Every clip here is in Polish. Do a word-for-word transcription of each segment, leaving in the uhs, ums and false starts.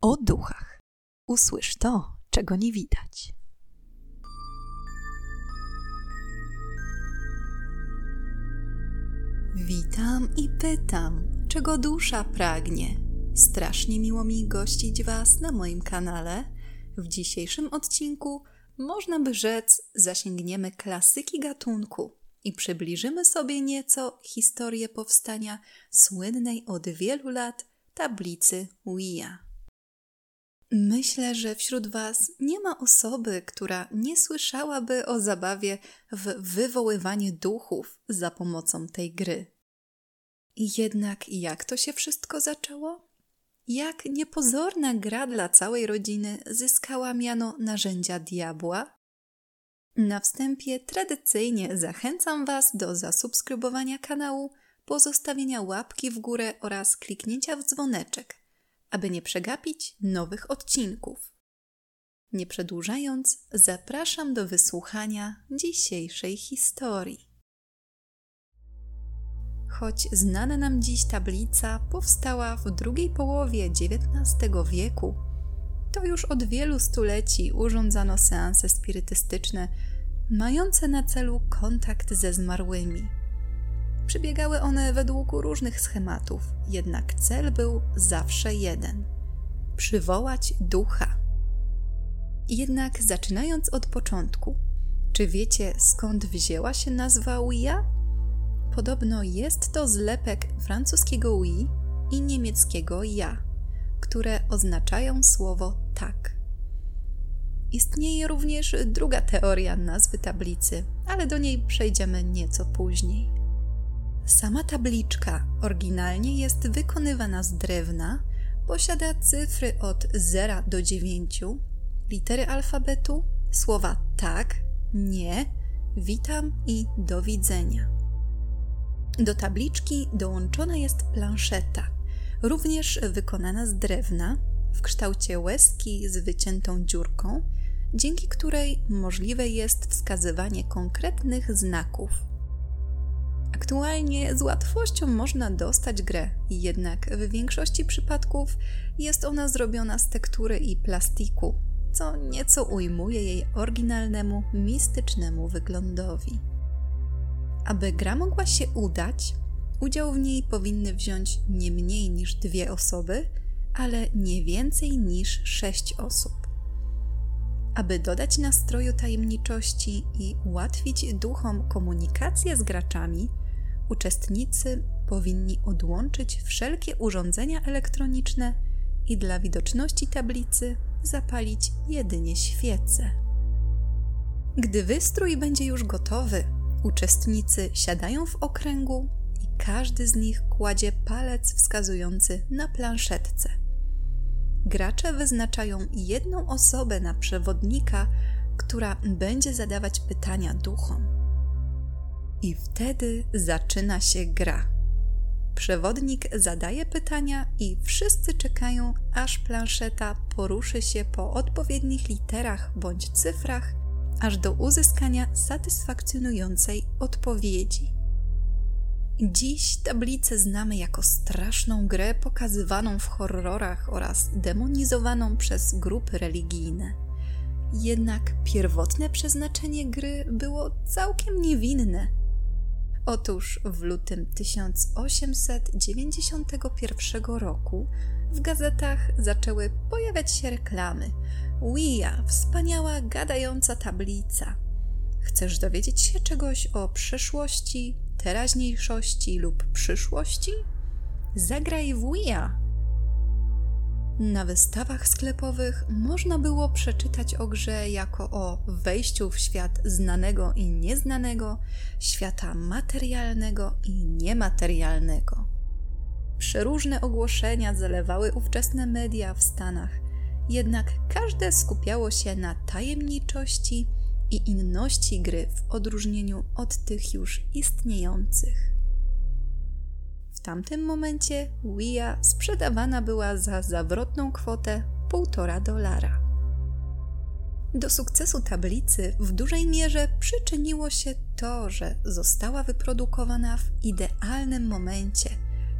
O duchach. Usłysz to, czego nie widać. Witam i pytam, czego dusza pragnie. Strasznie miło mi gościć Was na moim kanale. W dzisiejszym odcinku, można by rzec, zasięgniemy klasyki gatunku i przybliżymy sobie nieco historię powstania słynnej od wielu lat tablicy Ouija. Myślę, że wśród Was nie ma osoby, która nie słyszałaby o zabawie w wywoływanie duchów za pomocą tej gry. Jednak jak to się wszystko zaczęło? Jak niepozorna gra dla całej rodziny zyskała miano narzędzia diabła? Na wstępie tradycyjnie zachęcam Was do zasubskrybowania kanału, pozostawienia łapki w górę oraz kliknięcia w dzwoneczek, aby nie przegapić nowych odcinków. Nie przedłużając, zapraszam do wysłuchania dzisiejszej historii. Choć znana nam dziś tablica powstała w drugiej połowie dziewiętnastego wieku, to już od wielu stuleci urządzano seanse spirytystyczne mające na celu kontakt ze zmarłymi. Przebiegały one według różnych schematów, jednak cel był zawsze jeden – przywołać ducha. Jednak zaczynając od początku, czy wiecie, skąd wzięła się nazwa Ouija? Podobno jest to zlepek francuskiego oui i niemieckiego ja, które oznaczają słowo tak. Istnieje również druga teoria nazwy tablicy, ale do niej przejdziemy nieco później. Sama tabliczka oryginalnie jest wykonywana z drewna, posiada cyfry od zera do dziewięciu, litery alfabetu, słowa tak, nie, witam i do widzenia. Do tabliczki dołączona jest planszeta, również wykonana z drewna, w kształcie łezki z wyciętą dziurką, dzięki której możliwe jest wskazywanie konkretnych znaków. Aktualnie z łatwością można dostać grę, jednak w większości przypadków jest ona zrobiona z tektury i plastiku, co nieco ujmuje jej oryginalnemu, mistycznemu wyglądowi. Aby gra mogła się udać, udział w niej powinny wziąć nie mniej niż dwie osoby, ale nie więcej niż sześć osób. Aby dodać nastroju tajemniczości i ułatwić duchom komunikację z graczami, uczestnicy powinni odłączyć wszelkie urządzenia elektroniczne i dla widoczności tablicy zapalić jedynie świece. Gdy wystrój będzie już gotowy, uczestnicy siadają w okręgu i każdy z nich kładzie palec wskazujący na planszetce. Gracze wyznaczają jedną osobę na przewodnika, która będzie zadawać pytania duchom. I wtedy zaczyna się gra. Przewodnik zadaje pytania i wszyscy czekają, aż planszeta poruszy się po odpowiednich literach bądź cyfrach, aż do uzyskania satysfakcjonującej odpowiedzi. Dziś tablicę znamy jako straszną grę pokazywaną w horrorach oraz demonizowaną przez grupy religijne. Jednak pierwotne przeznaczenie gry było całkiem niewinne. Otóż w lutym tysiąc osiemset dziewięćdziesiątego pierwszego roku w gazetach zaczęły pojawiać się reklamy. Ouija, wspaniała, gadająca tablica. Chcesz dowiedzieć się czegoś o przeszłości, teraźniejszości lub przyszłości? Zagraj w Ouija! Na wystawach sklepowych można było przeczytać o grze jako o wejściu w świat znanego i nieznanego, świata materialnego i niematerialnego. Przeróżne ogłoszenia zalewały ówczesne media w Stanach, jednak każde skupiało się na tajemniczości i inności gry w odróżnieniu od tych już istniejących. W tamtym momencie Ouija sprzedawana była za zawrotną kwotę półtora dolara. Do sukcesu tablicy w dużej mierze przyczyniło się to, że została wyprodukowana w idealnym momencie,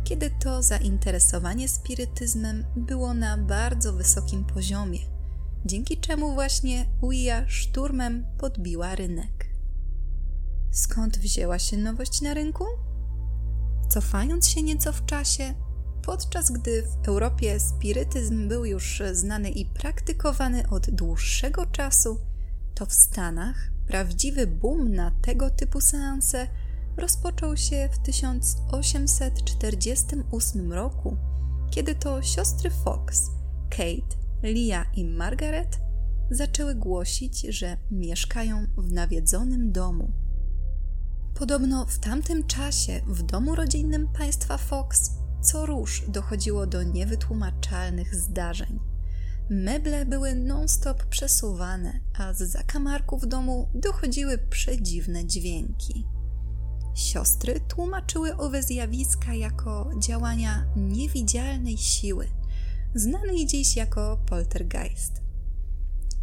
kiedy to zainteresowanie spirytyzmem było na bardzo wysokim poziomie, dzięki czemu właśnie Ouija szturmem podbiła rynek. Skąd wzięła się nowość na rynku? Cofając się nieco w czasie, podczas gdy w Europie spirytyzm był już znany i praktykowany od dłuższego czasu, to w Stanach prawdziwy boom na tego typu seanse rozpoczął się w tysiąc osiemset czterdziestym ósmym roku, kiedy to siostry Fox, Kate, Lia i Margaret zaczęły głosić, że mieszkają w nawiedzonym domu. Podobno w tamtym czasie w domu rodzinnym państwa Fox co róż dochodziło do niewytłumaczalnych zdarzeń. Meble były non-stop przesuwane, a z zakamarków domu dochodziły przedziwne dźwięki. Siostry tłumaczyły owe zjawiska jako działania niewidzialnej siły, znanej dziś jako poltergeist.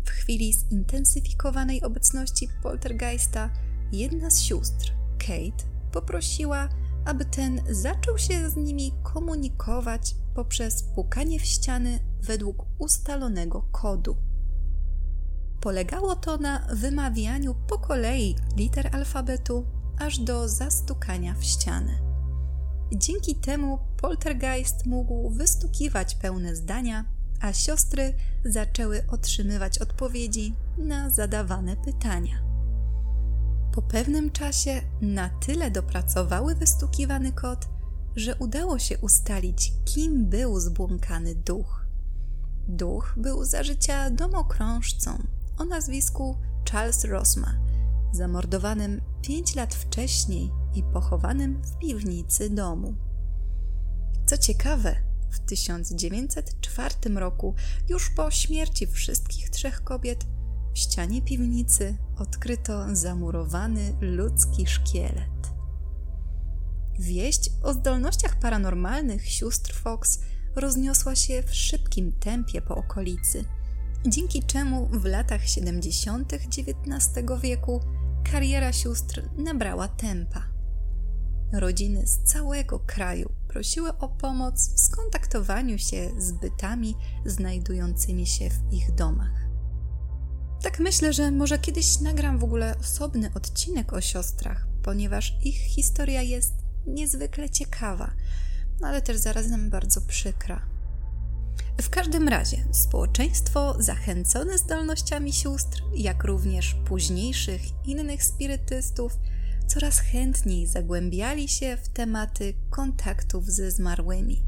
W chwili zintensyfikowanej obecności poltergeista jedna z sióstr, Kate, poprosiła, aby ten zaczął się z nimi komunikować poprzez pukanie w ściany według ustalonego kodu. Polegało to na wymawianiu po kolei liter alfabetu aż do zastukania w ścianę. Dzięki temu poltergeist mógł wystukiwać pełne zdania, a siostry zaczęły otrzymywać odpowiedzi na zadawane pytania. Po pewnym czasie na tyle dopracowały wystukiwany kod, że udało się ustalić, kim był zbłąkany duch. Duch był za życia domokrążcą o nazwisku Charles Rossma, zamordowanym pięć lat wcześniej i pochowanym w piwnicy domu. Co ciekawe, w tysiąc dziewięćset czwartym roku, już po śmierci wszystkich trzech kobiet, w ścianie piwnicy odkryto zamurowany ludzki szkielet. Wieść o zdolnościach paranormalnych sióstr Fox rozniosła się w szybkim tempie po okolicy, dzięki czemu w latach siedemdziesiątych dziewiętnastego wieku kariera sióstr nabrała tempa. Rodziny z całego kraju prosiły o pomoc w skontaktowaniu się z bytami znajdującymi się w ich domach. Tak myślę, że może kiedyś nagram w ogóle osobny odcinek o siostrach, ponieważ ich historia jest niezwykle ciekawa, ale też zarazem bardzo przykra. W każdym razie społeczeństwo zachęcone zdolnościami sióstr, jak również późniejszych innych spirytystów, coraz chętniej zagłębiali się w tematy kontaktów ze zmarłymi.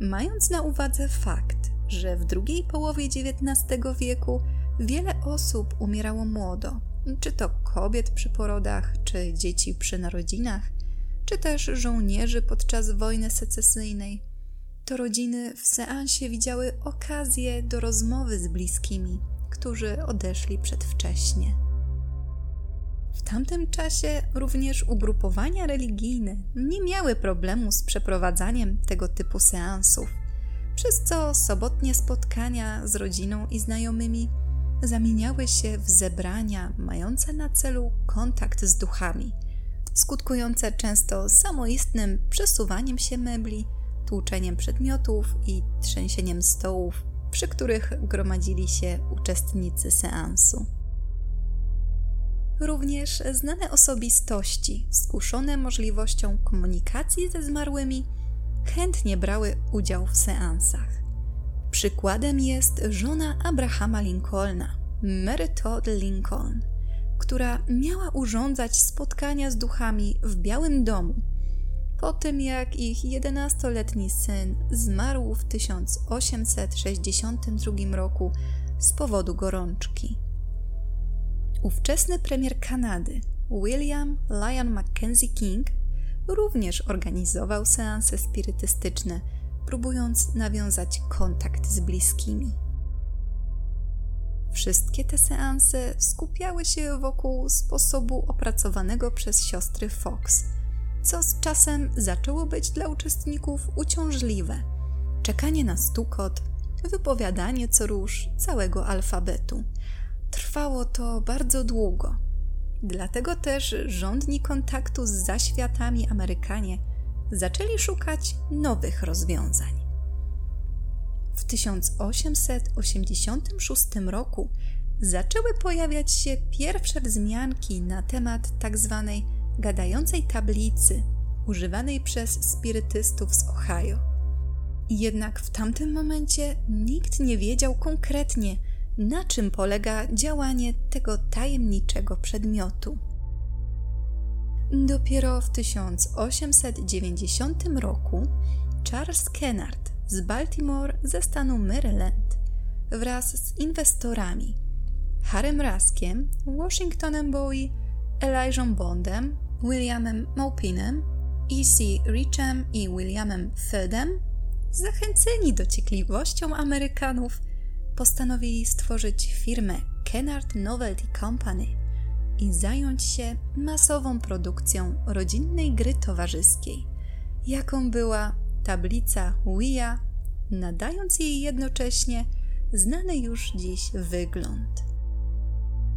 Mając na uwadze fakt, że w drugiej połowie dziewiętnastego wieku wiele osób umierało młodo, czy to kobiet przy porodach, czy dzieci przy narodzinach, czy też żołnierzy podczas wojny secesyjnej, to rodziny w seansie widziały okazję do rozmowy z bliskimi, którzy odeszli przedwcześnie. W tamtym czasie również ugrupowania religijne nie miały problemu z przeprowadzaniem tego typu seansów, przez co sobotnie spotkania z rodziną i znajomymi zamieniały się w zebrania mające na celu kontakt z duchami, skutkujące często samoistnym przesuwaniem się mebli, tłuczeniem przedmiotów i trzęsieniem stołów, przy których gromadzili się uczestnicy seansu. Również znane osobistości, skuszone możliwością komunikacji ze zmarłymi, chętnie brały udział w seansach. Przykładem jest żona Abrahama Lincolna, Mary Todd Lincoln, która miała urządzać spotkania z duchami w Białym Domu, po tym jak ich jedenastoletni syn zmarł w tysiąc osiemset sześćdziesiątym drugim roku z powodu gorączki. Ówczesny premier Kanady, William Lyon Mackenzie King, również organizował seanse spirytystyczne, próbując nawiązać kontakt z bliskimi. Wszystkie te seanse skupiały się wokół sposobu opracowanego przez siostry Fox, co z czasem zaczęło być dla uczestników uciążliwe. Czekanie na stukot, wypowiadanie co róż całego alfabetu. Trwało to bardzo długo. Dlatego też rządni kontaktu z zaświatami Amerykanie zaczęli szukać nowych rozwiązań. W tysiąc osiemset osiemdziesiątym szóstym roku zaczęły pojawiać się pierwsze wzmianki na temat tzw. gadającej tablicy używanej przez spirytystów z Ohio. Jednak w tamtym momencie nikt nie wiedział konkretnie, na czym polega działanie tego tajemniczego przedmiotu. Dopiero w tysiąc osiemset dziewięćdziesiątym roku Charles Kennard z Baltimore ze stanu Maryland wraz z inwestorami Harrym Raskiem, Washingtonem Bowie, Elijah Bondem, Williamem Maupinem, E C. Richem i Williamem Firdem, zachęceni dociekliwością Amerykanów, postanowili stworzyć firmę Kennard Novelty Company i zająć się masową produkcją rodzinnej gry towarzyskiej, jaką była tablica Ouija, nadając jej jednocześnie znany już dziś wygląd.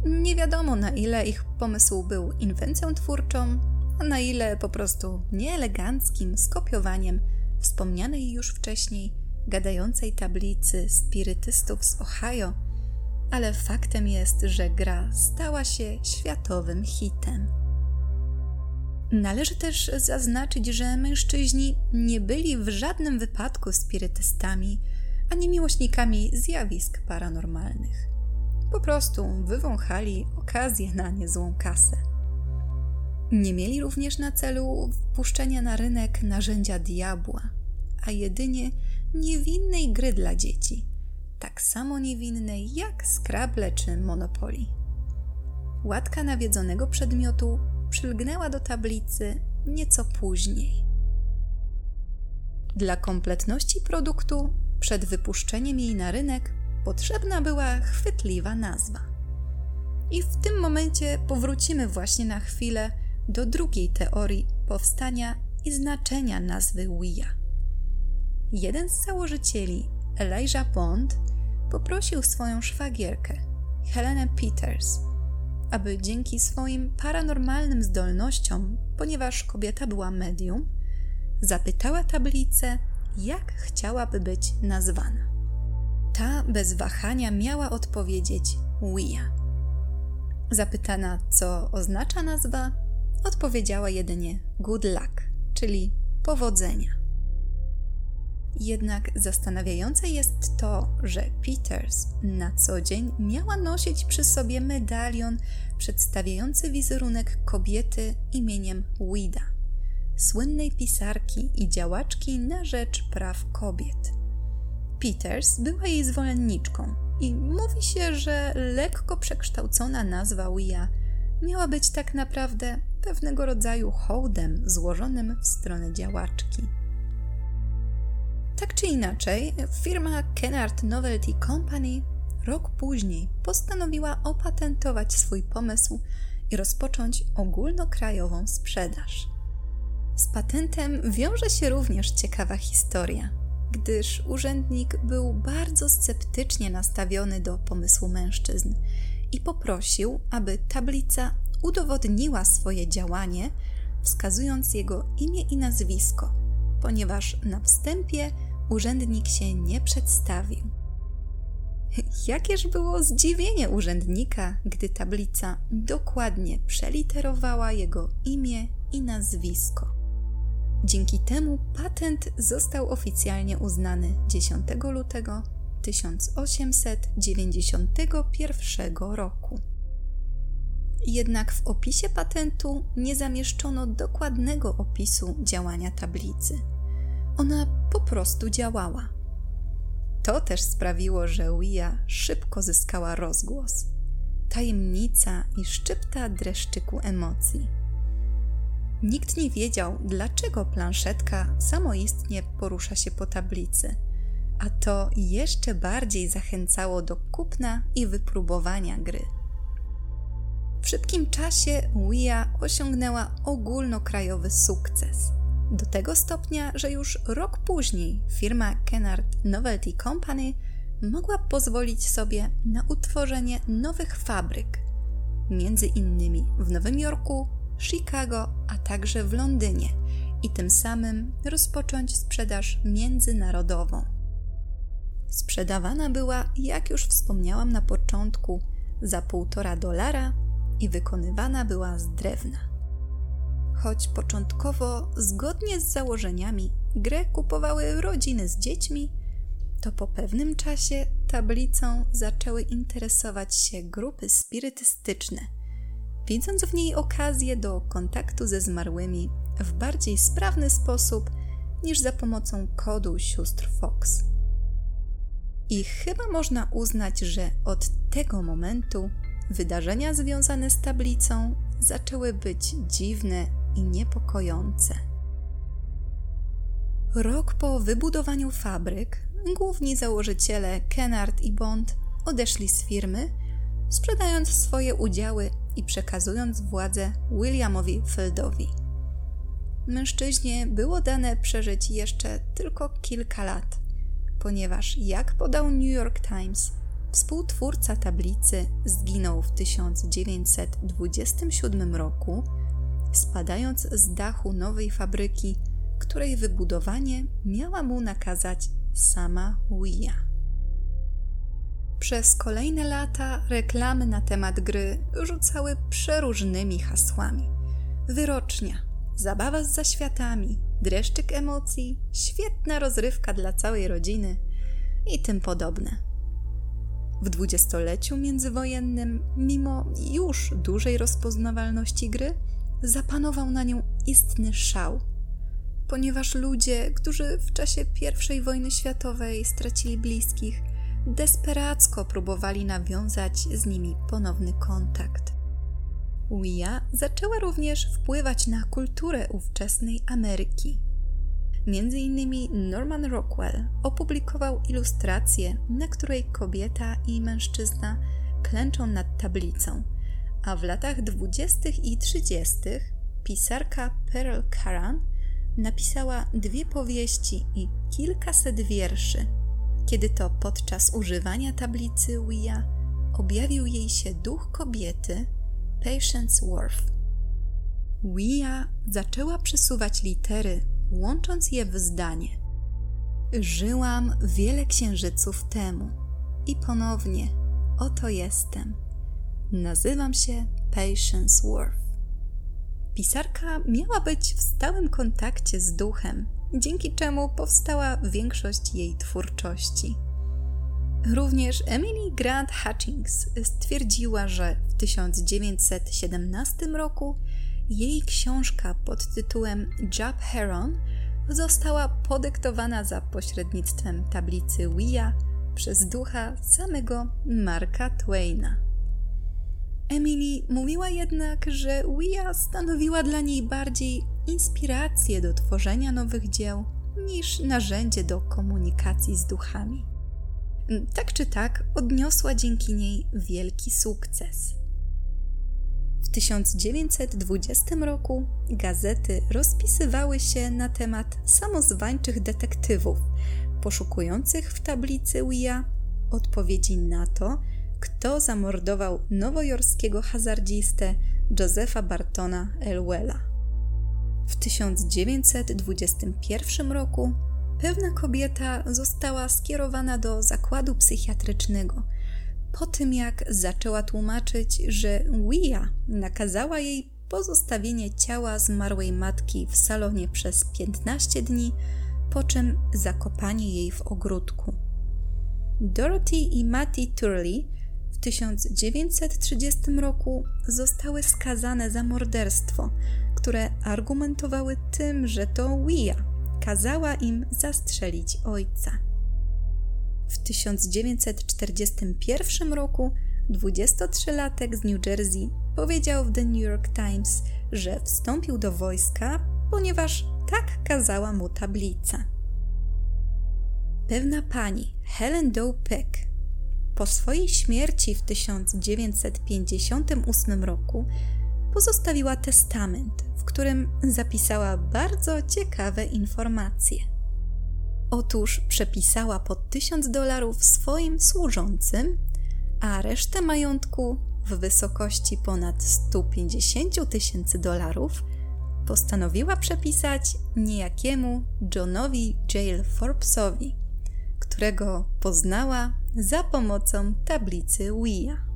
Nie wiadomo, na ile ich pomysł był inwencją twórczą, a na ile po prostu nieeleganckim skopiowaniem wspomnianej już wcześniej gadającej tablicy spirytystów z Ohio, ale faktem jest, że gra stała się światowym hitem. Należy też zaznaczyć, że mężczyźni nie byli w żadnym wypadku spirytystami ani miłośnikami zjawisk paranormalnych. Po prostu wywąchali okazję na niezłą kasę. Nie mieli również na celu wpuszczenia na rynek narzędzia diabła, a jedynie niewinnej gry dla dzieci, tak samo niewinnej jak Scrabble czy Monopoly. Łatka nawiedzonego przedmiotu przylgnęła do tablicy nieco później. Dla kompletności produktu, przed wypuszczeniem jej na rynek, potrzebna była chwytliwa nazwa. I w tym momencie powrócimy właśnie na chwilę do drugiej teorii powstania i znaczenia nazwy Ouija. Jeden z założycieli, Elijah Bond, poprosił swoją szwagierkę, Helenę Peters, aby dzięki swoim paranormalnym zdolnościom, ponieważ kobieta była medium, zapytała tablicę, jak chciałaby być nazwana. Ta bez wahania miała odpowiedzieć Ouija. Zapytana, co oznacza nazwa, odpowiedziała jedynie good luck, czyli powodzenia. Jednak zastanawiające jest to, że Peters na co dzień miała nosić przy sobie medalion przedstawiający wizerunek kobiety imieniem Ouida, słynnej pisarki i działaczki na rzecz praw kobiet. Peters była jej zwolenniczką i mówi się, że lekko przekształcona nazwa Ouija miała być tak naprawdę pewnego rodzaju hołdem złożonym w stronę działaczki. Tak czy inaczej, firma Kennard Novelty Company rok później postanowiła opatentować swój pomysł i rozpocząć ogólnokrajową sprzedaż. Z patentem wiąże się również ciekawa historia, gdyż urzędnik był bardzo sceptycznie nastawiony do pomysłu mężczyzn i poprosił, aby tablica udowodniła swoje działanie, wskazując jego imię i nazwisko, ponieważ na wstępie urzędnik się nie przedstawił. Jakież było zdziwienie urzędnika, gdy tablica dokładnie przeliterowała jego imię i nazwisko. Dzięki temu patent został oficjalnie uznany dziesiątego lutego tysiąc osiemset dziewięćdziesiątego pierwszego roku. Jednak w opisie patentu nie zamieszczono dokładnego opisu działania tablicy. Ona po prostu działała. To też sprawiło, że Ouija szybko zyskała rozgłos, tajemnica i szczypta dreszczyku emocji. Nikt nie wiedział, dlaczego planszetka samoistnie porusza się po tablicy, a to jeszcze bardziej zachęcało do kupna i wypróbowania gry. W szybkim czasie Ouija osiągnęła ogólnokrajowy sukces, do tego stopnia, że już rok później firma Kennard Novelty Company mogła pozwolić sobie na utworzenie nowych fabryk, między innymi w Nowym Jorku, Chicago, a także w Londynie i tym samym rozpocząć sprzedaż międzynarodową. Sprzedawana była, jak już wspomniałam na początku, za półtora dolara i wykonywana była z drewna. Choć początkowo, zgodnie z założeniami, grę kupowały rodziny z dziećmi, to po pewnym czasie tablicą zaczęły interesować się grupy spirytystyczne, widząc w niej okazję do kontaktu ze zmarłymi w bardziej sprawny sposób niż za pomocą kodu sióstr Fox. I chyba można uznać, że od tego momentu wydarzenia związane z tablicą zaczęły być dziwne i niepokojące. Rok po wybudowaniu fabryk główni założyciele Kennard i Bond odeszli z firmy, sprzedając swoje udziały i przekazując władzę Williamowi Firdowi. Mężczyźnie było dane przeżyć jeszcze tylko kilka lat, ponieważ, jak podał New York Times, współtwórca tablicy zginął w tysiąc dziewięćset dwudziestym siódmym roku, spadając z dachu nowej fabryki, której wybudowanie miała mu nakazać sama Ouija. Przez kolejne lata reklamy na temat gry rzucały przeróżnymi hasłami. Wyrocznia, zabawa z zaświatami, dreszczyk emocji, świetna rozrywka dla całej rodziny i tym podobne. W dwudziestoleciu międzywojennym, mimo już dużej rozpoznawalności gry, zapanował na nią istny szał, ponieważ ludzie, którzy w czasie pierwszej wojny światowej stracili bliskich, desperacko próbowali nawiązać z nimi ponowny kontakt. Ouija zaczęła również wpływać na kulturę ówczesnej Ameryki. Między innymi Norman Rockwell opublikował ilustrację, na której kobieta i mężczyzna klęczą nad tablicą, a w latach dwudziestych i trzydziestych pisarka Pearl Curran napisała dwie powieści i kilkaset wierszy, kiedy to podczas używania tablicy Ouija objawił jej się duch kobiety Patience Worth. Ouija zaczęła przesuwać litery, łącząc je w zdanie. Żyłam wiele księżyców temu i ponownie oto jestem. Nazywam się Patience Worth. Pisarka miała być w stałym kontakcie z duchem, dzięki czemu powstała większość jej twórczości. Również Emily Grant Hutchings stwierdziła, że w tysiąc dziewięćset siedemnastym roku jej książka pod tytułem Jap Heron została podyktowana za pośrednictwem tablicy Ouija przez ducha samego Marka Twaina. Emily mówiła jednak, że Ouija stanowiła dla niej bardziej inspirację do tworzenia nowych dzieł niż narzędzie do komunikacji z duchami. Tak czy tak odniosła dzięki niej wielki sukces. W tysiąc dziewięćset dwudziestym roku gazety rozpisywały się na temat samozwańczych detektywów poszukujących w tablicy Ouija odpowiedzi na to, kto zamordował nowojorskiego hazardzistę Josefa Bartona Elwella. W tysiąc dziewięćset dwudziestym pierwszym roku pewna kobieta została skierowana do zakładu psychiatrycznego po tym, jak zaczęła tłumaczyć, że Ouija nakazała jej pozostawienie ciała zmarłej matki w salonie przez piętnaście dni, po czym zakopanie jej w ogródku. Dorothy i Mattie Turley w tysiąc dziewięćset trzydziestym roku zostały skazane za morderstwo, które argumentowały tym, że to Ouija kazała im zastrzelić ojca. W tysiąc dziewięćset czterdziestym pierwszym roku dwudziestotrzelatek z New Jersey powiedział w The New York Times, że wstąpił do wojska, ponieważ tak kazała mu tablica. Pewna pani, Helen Doe Peck, po swojej śmierci w tysiąc dziewięćset pięćdziesiątym ósmym roku pozostawiła testament, w którym zapisała bardzo ciekawe informacje. Otóż przepisała po tysiąc dolarów swoim służącym, a resztę majątku w wysokości ponad sto pięćdziesiąt tysięcy dolarów postanowiła przepisać niejakiemu Johnowi Jail Forbesowi, którego poznała za pomocą tablicy Ouija.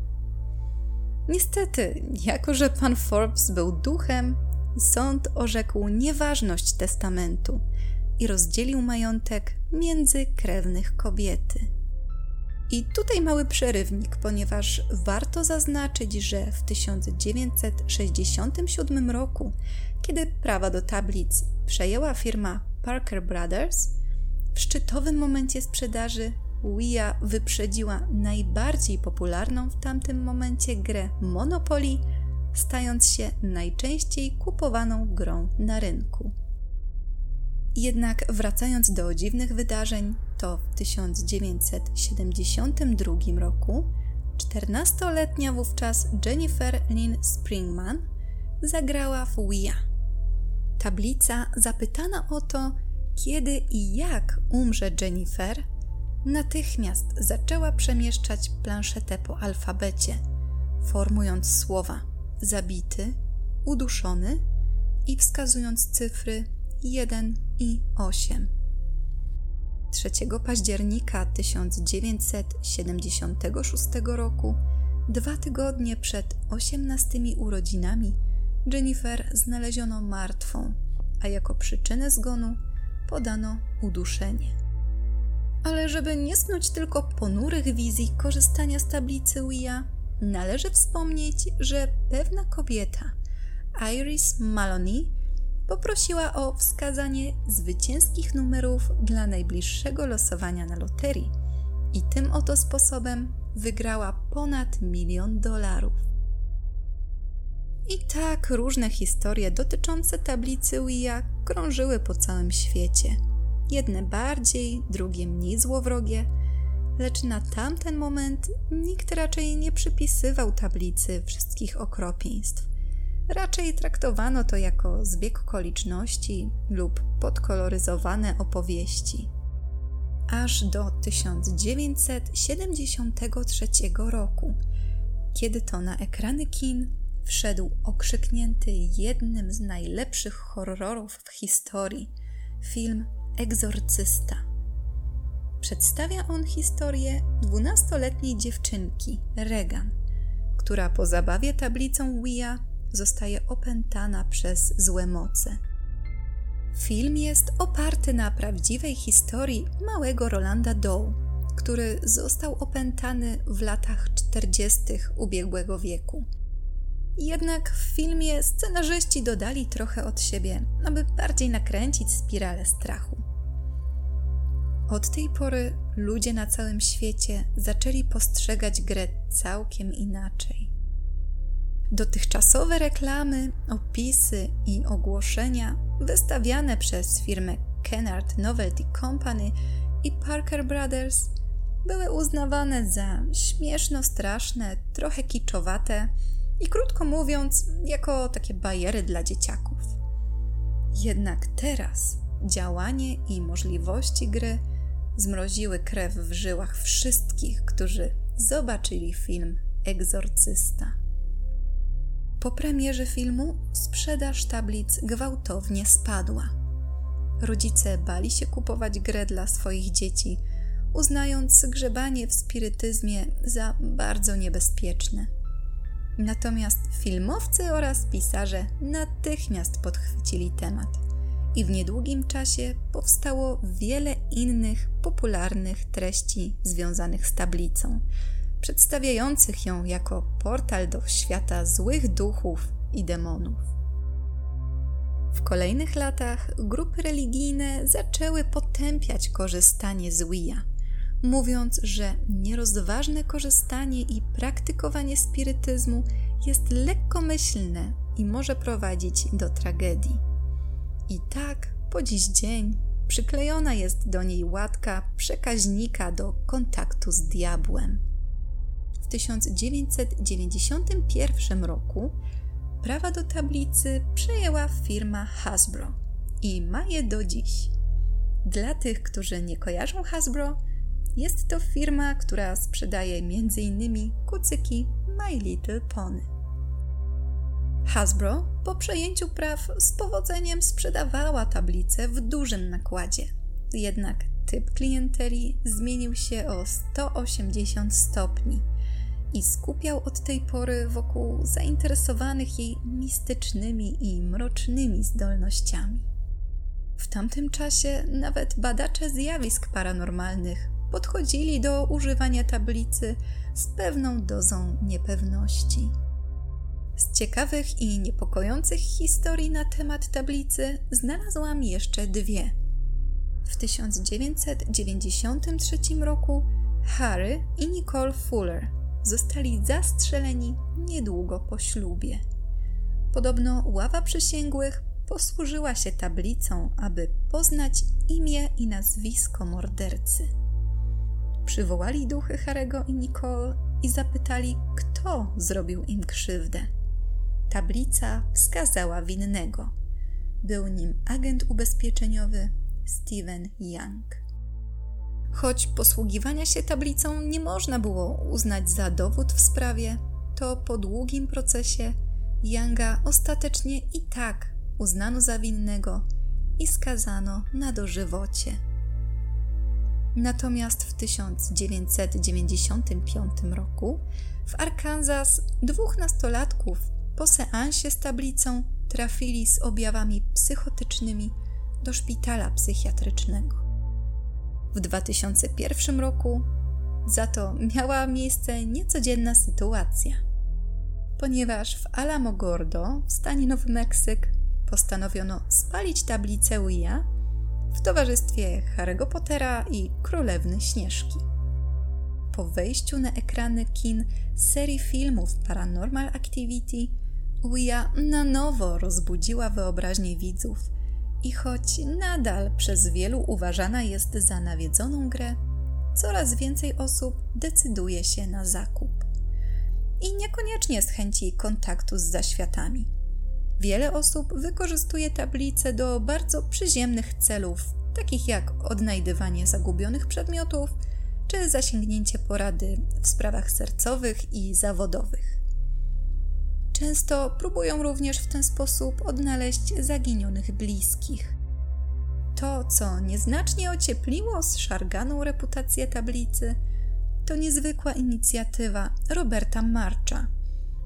Niestety, jako że pan Forbes był duchem, sąd orzekł nieważność testamentu i rozdzielił majątek między krewnych kobiety. I tutaj mały przerywnik, ponieważ warto zaznaczyć, że w tysiąc dziewięćset sześćdziesiątym siódmym roku, kiedy prawa do tablic przejęła firma Parker Brothers, w szczytowym momencie sprzedaży Ouija wyprzedziła najbardziej popularną w tamtym momencie grę Monopoly, stając się najczęściej kupowaną grą na rynku. Jednak wracając do dziwnych wydarzeń, to w tysiąc dziewięćset siedemdziesiątym drugim roku czternastoletnia wówczas Jennifer Lynn Springman zagrała w Ouija. Tablica, zapytana o to, kiedy i jak umrze Jennifer, natychmiast zaczęła przemieszczać planszetę po alfabecie, formując słowa zabity, uduszony i wskazując cyfry jeden i osiem. trzeciego października tysiąc dziewięćset siedemdziesiątego szóstego roku, dwa tygodnie przed osiemnastymi urodzinami, Jennifer znaleziono martwą, a jako przyczynę zgonu podano uduszenie. Ale żeby nie snuć tylko ponurych wizji korzystania z tablicy Ouija, należy wspomnieć, że pewna kobieta, Iris Maloney, poprosiła o wskazanie zwycięskich numerów dla najbliższego losowania na loterii i tym oto sposobem wygrała ponad milion dolarów. I tak różne historie dotyczące tablicy Ouija krążyły po całym świecie. Jedne bardziej, drugie mniej złowrogie, lecz na tamten moment nikt raczej nie przypisywał tablicy wszystkich okropieństw. Raczej traktowano to jako zbieg okoliczności lub podkoloryzowane opowieści. Aż do tysiąc dziewięćset siedemdziesiątego trzeciego roku, kiedy to na ekrany kin wszedł okrzyknięty jednym z najlepszych horrorów w historii, film Egzorcysta. Przedstawia on historię dwunastoletniej dziewczynki, Regan, która po zabawie tablicą Ouija zostaje opętana przez złe moce. Film jest oparty na prawdziwej historii małego Rolanda Doe, który został opętany w latach czterdziestych ubiegłego wieku. Jednak w filmie scenarzyści dodali trochę od siebie, aby bardziej nakręcić spiralę strachu. Od tej pory ludzie na całym świecie zaczęli postrzegać grę całkiem inaczej. Dotychczasowe reklamy, opisy i ogłoszenia wystawiane przez firmę Kennard Novelty Company i Parker Brothers były uznawane za śmieszno-straszne, trochę kiczowate i krótko mówiąc, jako takie bajery dla dzieciaków. Jednak teraz działanie i możliwości gry zmroziły krew w żyłach wszystkich, którzy zobaczyli film Egzorcysta. Po premierze filmu sprzedaż tablic gwałtownie spadła. Rodzice bali się kupować grę dla swoich dzieci, uznając grzebanie w spirytyzmie za bardzo niebezpieczne. Natomiast filmowcy oraz pisarze natychmiast podchwycili temat i w niedługim czasie powstało wiele innych popularnych treści związanych z tablicą, przedstawiających ją jako portal do świata złych duchów i demonów. W kolejnych latach grupy religijne zaczęły potępiać korzystanie z Ouija, mówiąc, że nierozważne korzystanie i praktykowanie spirytyzmu jest lekkomyślne i może prowadzić do tragedii. I tak po dziś dzień przyklejona jest do niej łatka przekaźnika do kontaktu z diabłem. W tysiąc dziewięćset dziewięćdziesiątym pierwszym roku prawa do tablicy przejęła firma Hasbro i ma je do dziś. Dla tych, którzy nie kojarzą Hasbro, jest to firma, która sprzedaje między innymi kucyki My Little Pony. Hasbro po przejęciu praw z powodzeniem sprzedawała tablice w dużym nakładzie. Jednak typ klienteli zmienił się o sto osiemdziesiąt stopni i skupiał od tej pory wokół zainteresowanych jej mistycznymi i mrocznymi zdolnościami. W tamtym czasie nawet badacze zjawisk paranormalnych podchodzili do używania tablicy z pewną dozą niepewności. Z ciekawych i niepokojących historii na temat tablicy znalazłam jeszcze dwie. W tysiąc dziewięćset dziewięćdziesiątym trzecim roku Harry i Nicole Fuller zostali zastrzeleni niedługo po ślubie. Podobno ława przysięgłych posłużyła się tablicą, aby poznać imię i nazwisko mordercy. Przywołali duchy Harry'ego i Nicole i zapytali, kto zrobił im krzywdę. Tablica wskazała winnego. Był nim agent ubezpieczeniowy Steven Young. Choć posługiwania się tablicą nie można było uznać za dowód w sprawie, to po długim procesie Younga ostatecznie i tak uznano za winnego i skazano na dożywocie. Natomiast w tysiąc dziewięćset dziewięćdziesiątym piątym roku w Arkansas dwóch nastolatków po seansie z tablicą trafili z objawami psychotycznymi do szpitala psychiatrycznego. W dwa tysiące pierwszym roku za to miała miejsce niecodzienna sytuacja, ponieważ w Alamogordo w stanie Nowy Meksyk postanowiono spalić tablicę Ouija w towarzystwie Harry'ego Pottera i Królewny Śnieżki. Po wejściu na ekrany kin serii filmów Paranormal Activity Ouija na nowo rozbudziła wyobraźnię widzów i choć nadal przez wielu uważana jest za nawiedzoną grę, coraz więcej osób decyduje się na zakup. I niekoniecznie z chęci kontaktu z zaświatami. Wiele osób wykorzystuje tablice do bardzo przyziemnych celów, takich jak odnajdywanie zagubionych przedmiotów czy zasięgnięcie porady w sprawach sercowych i zawodowych. Często próbują również w ten sposób odnaleźć zaginionych bliskich. To, co nieznacznie ociepliło zszarganą reputację tablicy, to niezwykła inicjatywa Roberta Marcha,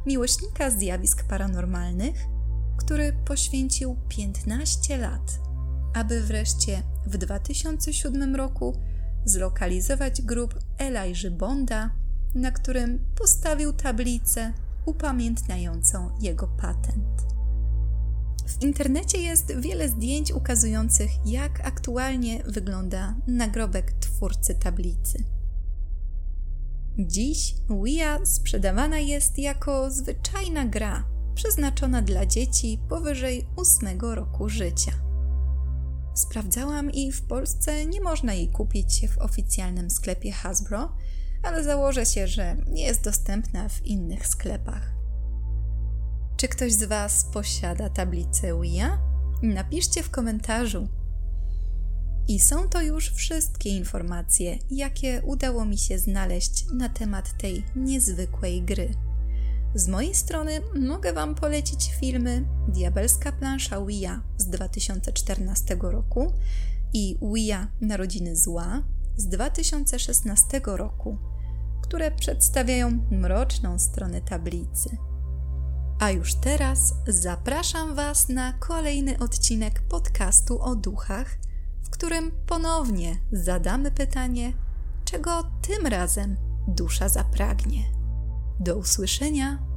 miłośnika zjawisk paranormalnych, który poświęcił piętnaście lat, aby wreszcie w dwa tysiące siódmym roku zlokalizować grób Elijah Bonda, na którym postawił tablicę upamiętniającą jego patent. W internecie jest wiele zdjęć ukazujących, jak aktualnie wygląda nagrobek twórcy tablicy. Dziś Ouija sprzedawana jest jako zwyczajna gra przeznaczona dla dzieci powyżej ósmego roku życia. Sprawdzałam i w Polsce nie można jej kupić w oficjalnym sklepie Hasbro, ale założę się, że nie jest dostępna w innych sklepach. Czy ktoś z Was posiada tablicę Ouija? Napiszcie w komentarzu. I są to już wszystkie informacje, jakie udało mi się znaleźć na temat tej niezwykłej gry. Z mojej strony mogę Wam polecić filmy Diabelska plansza Ouija z dwa tysiące czternastego roku i Ouija Narodziny Zła z dwa tysiące szesnastego roku, które przedstawiają mroczną stronę tablicy. A już teraz zapraszam Was na kolejny odcinek podcastu o duchach, w którym ponownie zadamy pytanie, czego tym razem dusza zapragnie. Do usłyszenia!